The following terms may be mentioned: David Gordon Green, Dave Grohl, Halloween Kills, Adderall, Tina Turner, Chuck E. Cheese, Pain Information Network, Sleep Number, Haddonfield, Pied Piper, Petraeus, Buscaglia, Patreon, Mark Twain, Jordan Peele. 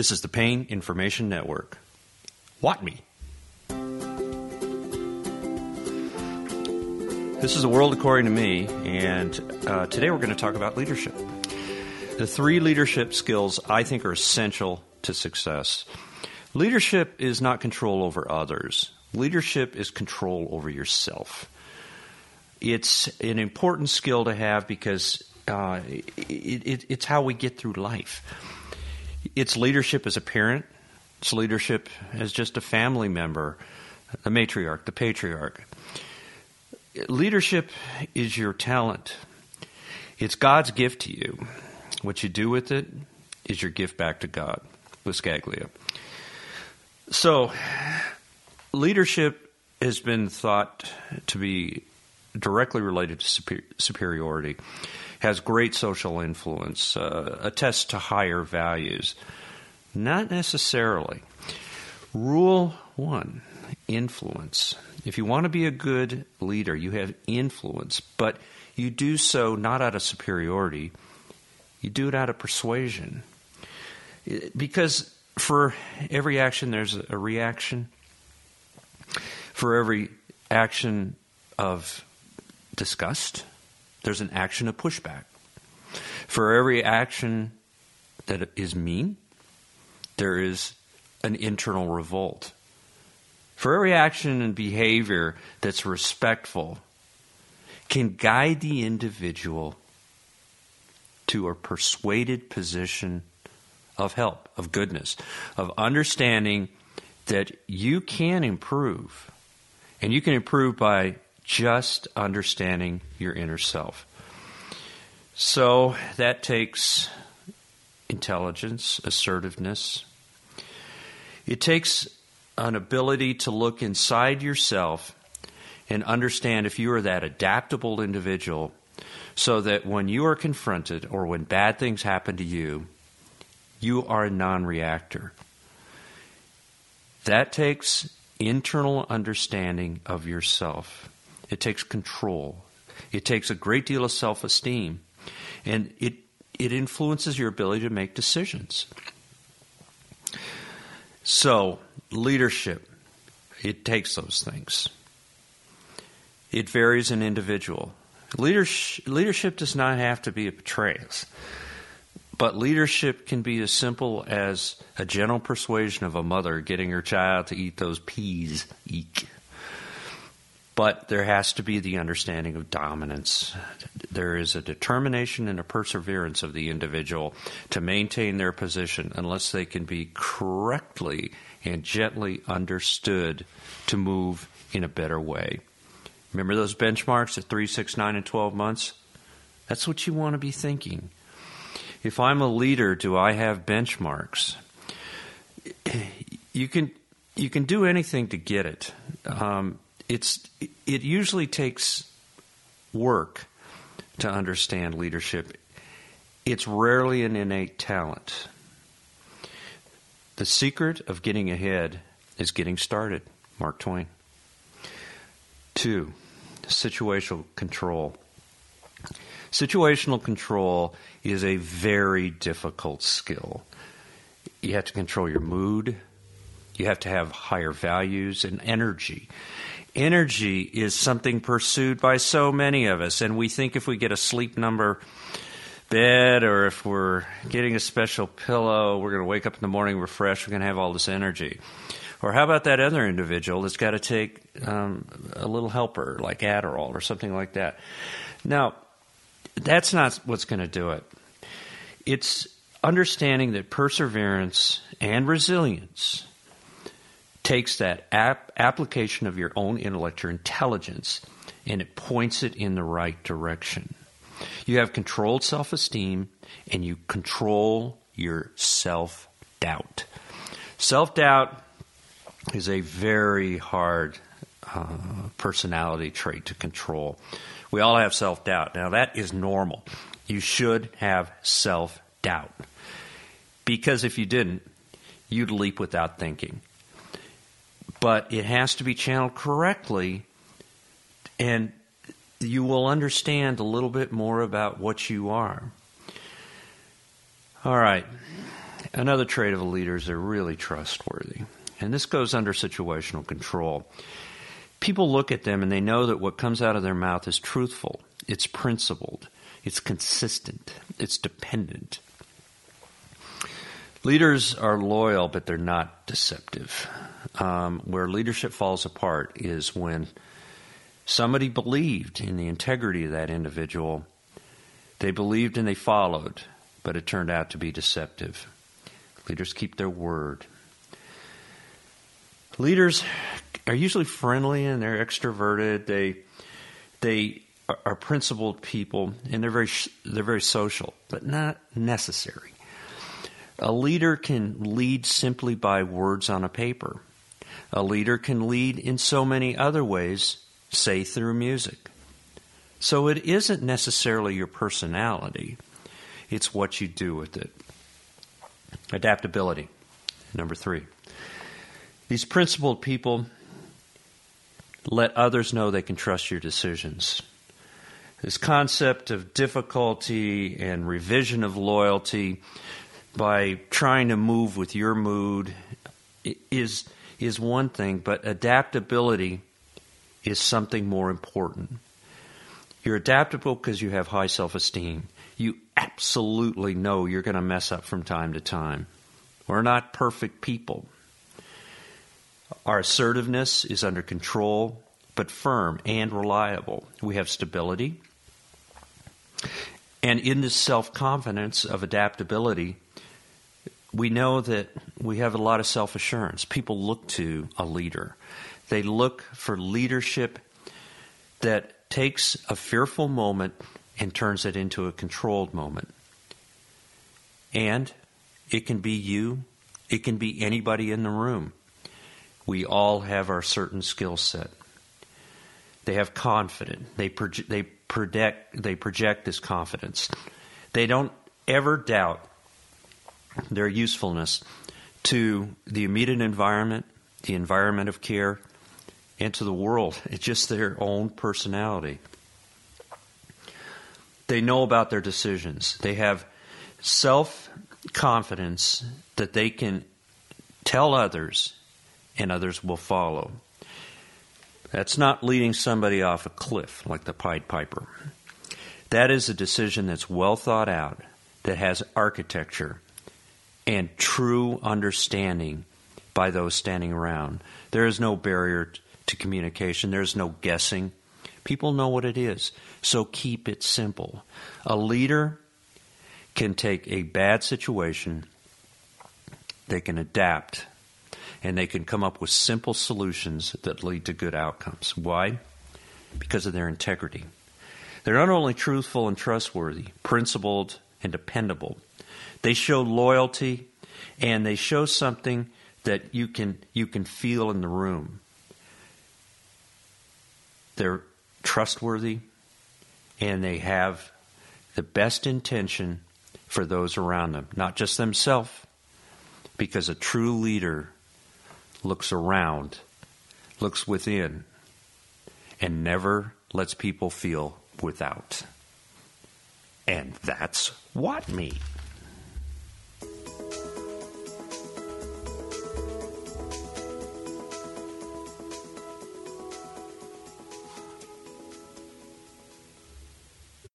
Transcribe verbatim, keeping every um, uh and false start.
This is the Pain Information Network. What me? This is the world according to me, and uh, today we're going to talk about leadership. The three leadership skills I think are essential to success. Leadership is not control over others. Leadership is control over yourself. It's an important skill to have because uh, it, it, it's how we get through life. It's leadership as a parent. It's leadership as just a family member, the matriarch, the patriarch. Leadership is your talent. It's God's gift to you. What you do with it is your gift back to God. Buscaglia. So, leadership has been thought to be directly related to super- superiority, has great social influence, uh, attests to higher values. Not necessarily. Rule one, influence. If you want to be a good leader, you have influence, but you do so not out of superiority. You do it out of persuasion. Because for every action, there's a reaction. For every action of disgust, there's an action of pushback. For every action that is mean, there is an internal revolt. For every action and behavior that's respectful can guide the individual to a persuaded position of help, of goodness, of understanding that you can improve. And you can improve by just understanding your inner self. So that takes intelligence, assertiveness. It takes an ability to look inside yourself and understand if you are that adaptable individual so that when you are confronted or when bad things happen to you, you are a non-reactor. That takes internal understanding of yourself. It takes control. It takes a great deal of self-esteem. And it, it influences your ability to make decisions. So, leadership, it takes those things. It varies in individual. Leadersh- leadership does not have to be a Petraeus. But leadership can be as simple as a gentle persuasion of a mother getting her child to eat those peas. Eek. But there has to be the understanding of dominance. There is a determination and a perseverance of the individual to maintain their position unless they can be correctly and gently understood to move in a better way. Remember those benchmarks at three, six, nine, and twelve months? That's what you want to be thinking. If I'm a leader, do I have benchmarks? You can you can do anything to get it. Um, it's it usually takes work to understand leadership. It's rarely an innate talent. The secret of getting ahead is getting started. Mark Twain. Two, situational control. Situational control is a very difficult skill. You have to control your mood. You have to have higher values and energy. Energy is something pursued by so many of us, and we think if we get a sleep number bed or if we're getting a special pillow, we're going to wake up in the morning refreshed, we're going to have all this energy. Or how about that other individual that's got to take um, a little helper like Adderall or something like that? Now, that's not what's going to do it. It's understanding that perseverance and resilience takes that ap- application of your own intellect, your intelligence, and it points it in the right direction. You have controlled self-esteem, and you control your self-doubt. Self-doubt is a very hard uh, personality trait to control. We all have self-doubt. Now, that is normal. You should have self-doubt. Because if you didn't, you'd leap without thinking. But it has to be channeled correctly, and you will understand a little bit more about what you are. All right. Another trait of a leader is they're really trustworthy. And this goes under situational control. People look at them and they know that what comes out of their mouth is truthful. It's principled. It's consistent. It's dependent. Leaders are loyal, but they're not deceptive. Um, where leadership falls apart is when somebody believed in the integrity of that individual. They believed and they followed, but it turned out to be deceptive. Leaders keep their word. Leaders are usually friendly and they're extroverted. They they are principled people, and they're very they're very social, but not necessary. A leader can lead simply by words on a paper. A leader can lead in so many other ways, say through music. So it isn't necessarily your personality. It's what you do with it. Adaptability, number three. These principled people let others know they can trust your decisions. This concept of difficulty and revision of loyalty by trying to move with your mood is is one thing, but adaptability is something more important. You're adaptable because you have high self-esteem. You absolutely know you're going to mess up from time to time. We're not perfect people. Our assertiveness is under control, but firm and reliable. We have stability. And in this self-confidence of adaptability, we know that we have a lot of self-assurance. People look to a leader. They look for leadership that takes a fearful moment and turns it into a controlled moment. And it can be you. It can be anybody in the room. We all have our certain skill set. They have confidence. They proje- they project they project this confidence. They don't ever doubt their usefulness to the immediate environment, the environment of care, and to the world. It's just their own personality. They know about their decisions. They have self-confidence that they can tell others and others will follow. That's not leading somebody off a cliff like the Pied Piper. That is a decision that's well thought out, that has architecture and true understanding by those standing around. There is no barrier to communication. There is no guessing. People know what it is, so keep it simple. A leader can take a bad situation, they can adapt, and they can come up with simple solutions that lead to good outcomes. Why? Because of their integrity. They're not only truthful and trustworthy, principled and dependable. They show loyalty, and they show something that you can you can feel in the room. They're trustworthy, and they have the best intention for those around them, not just themselves, because a true leader looks around, looks within, and never lets people feel without. And that's what me.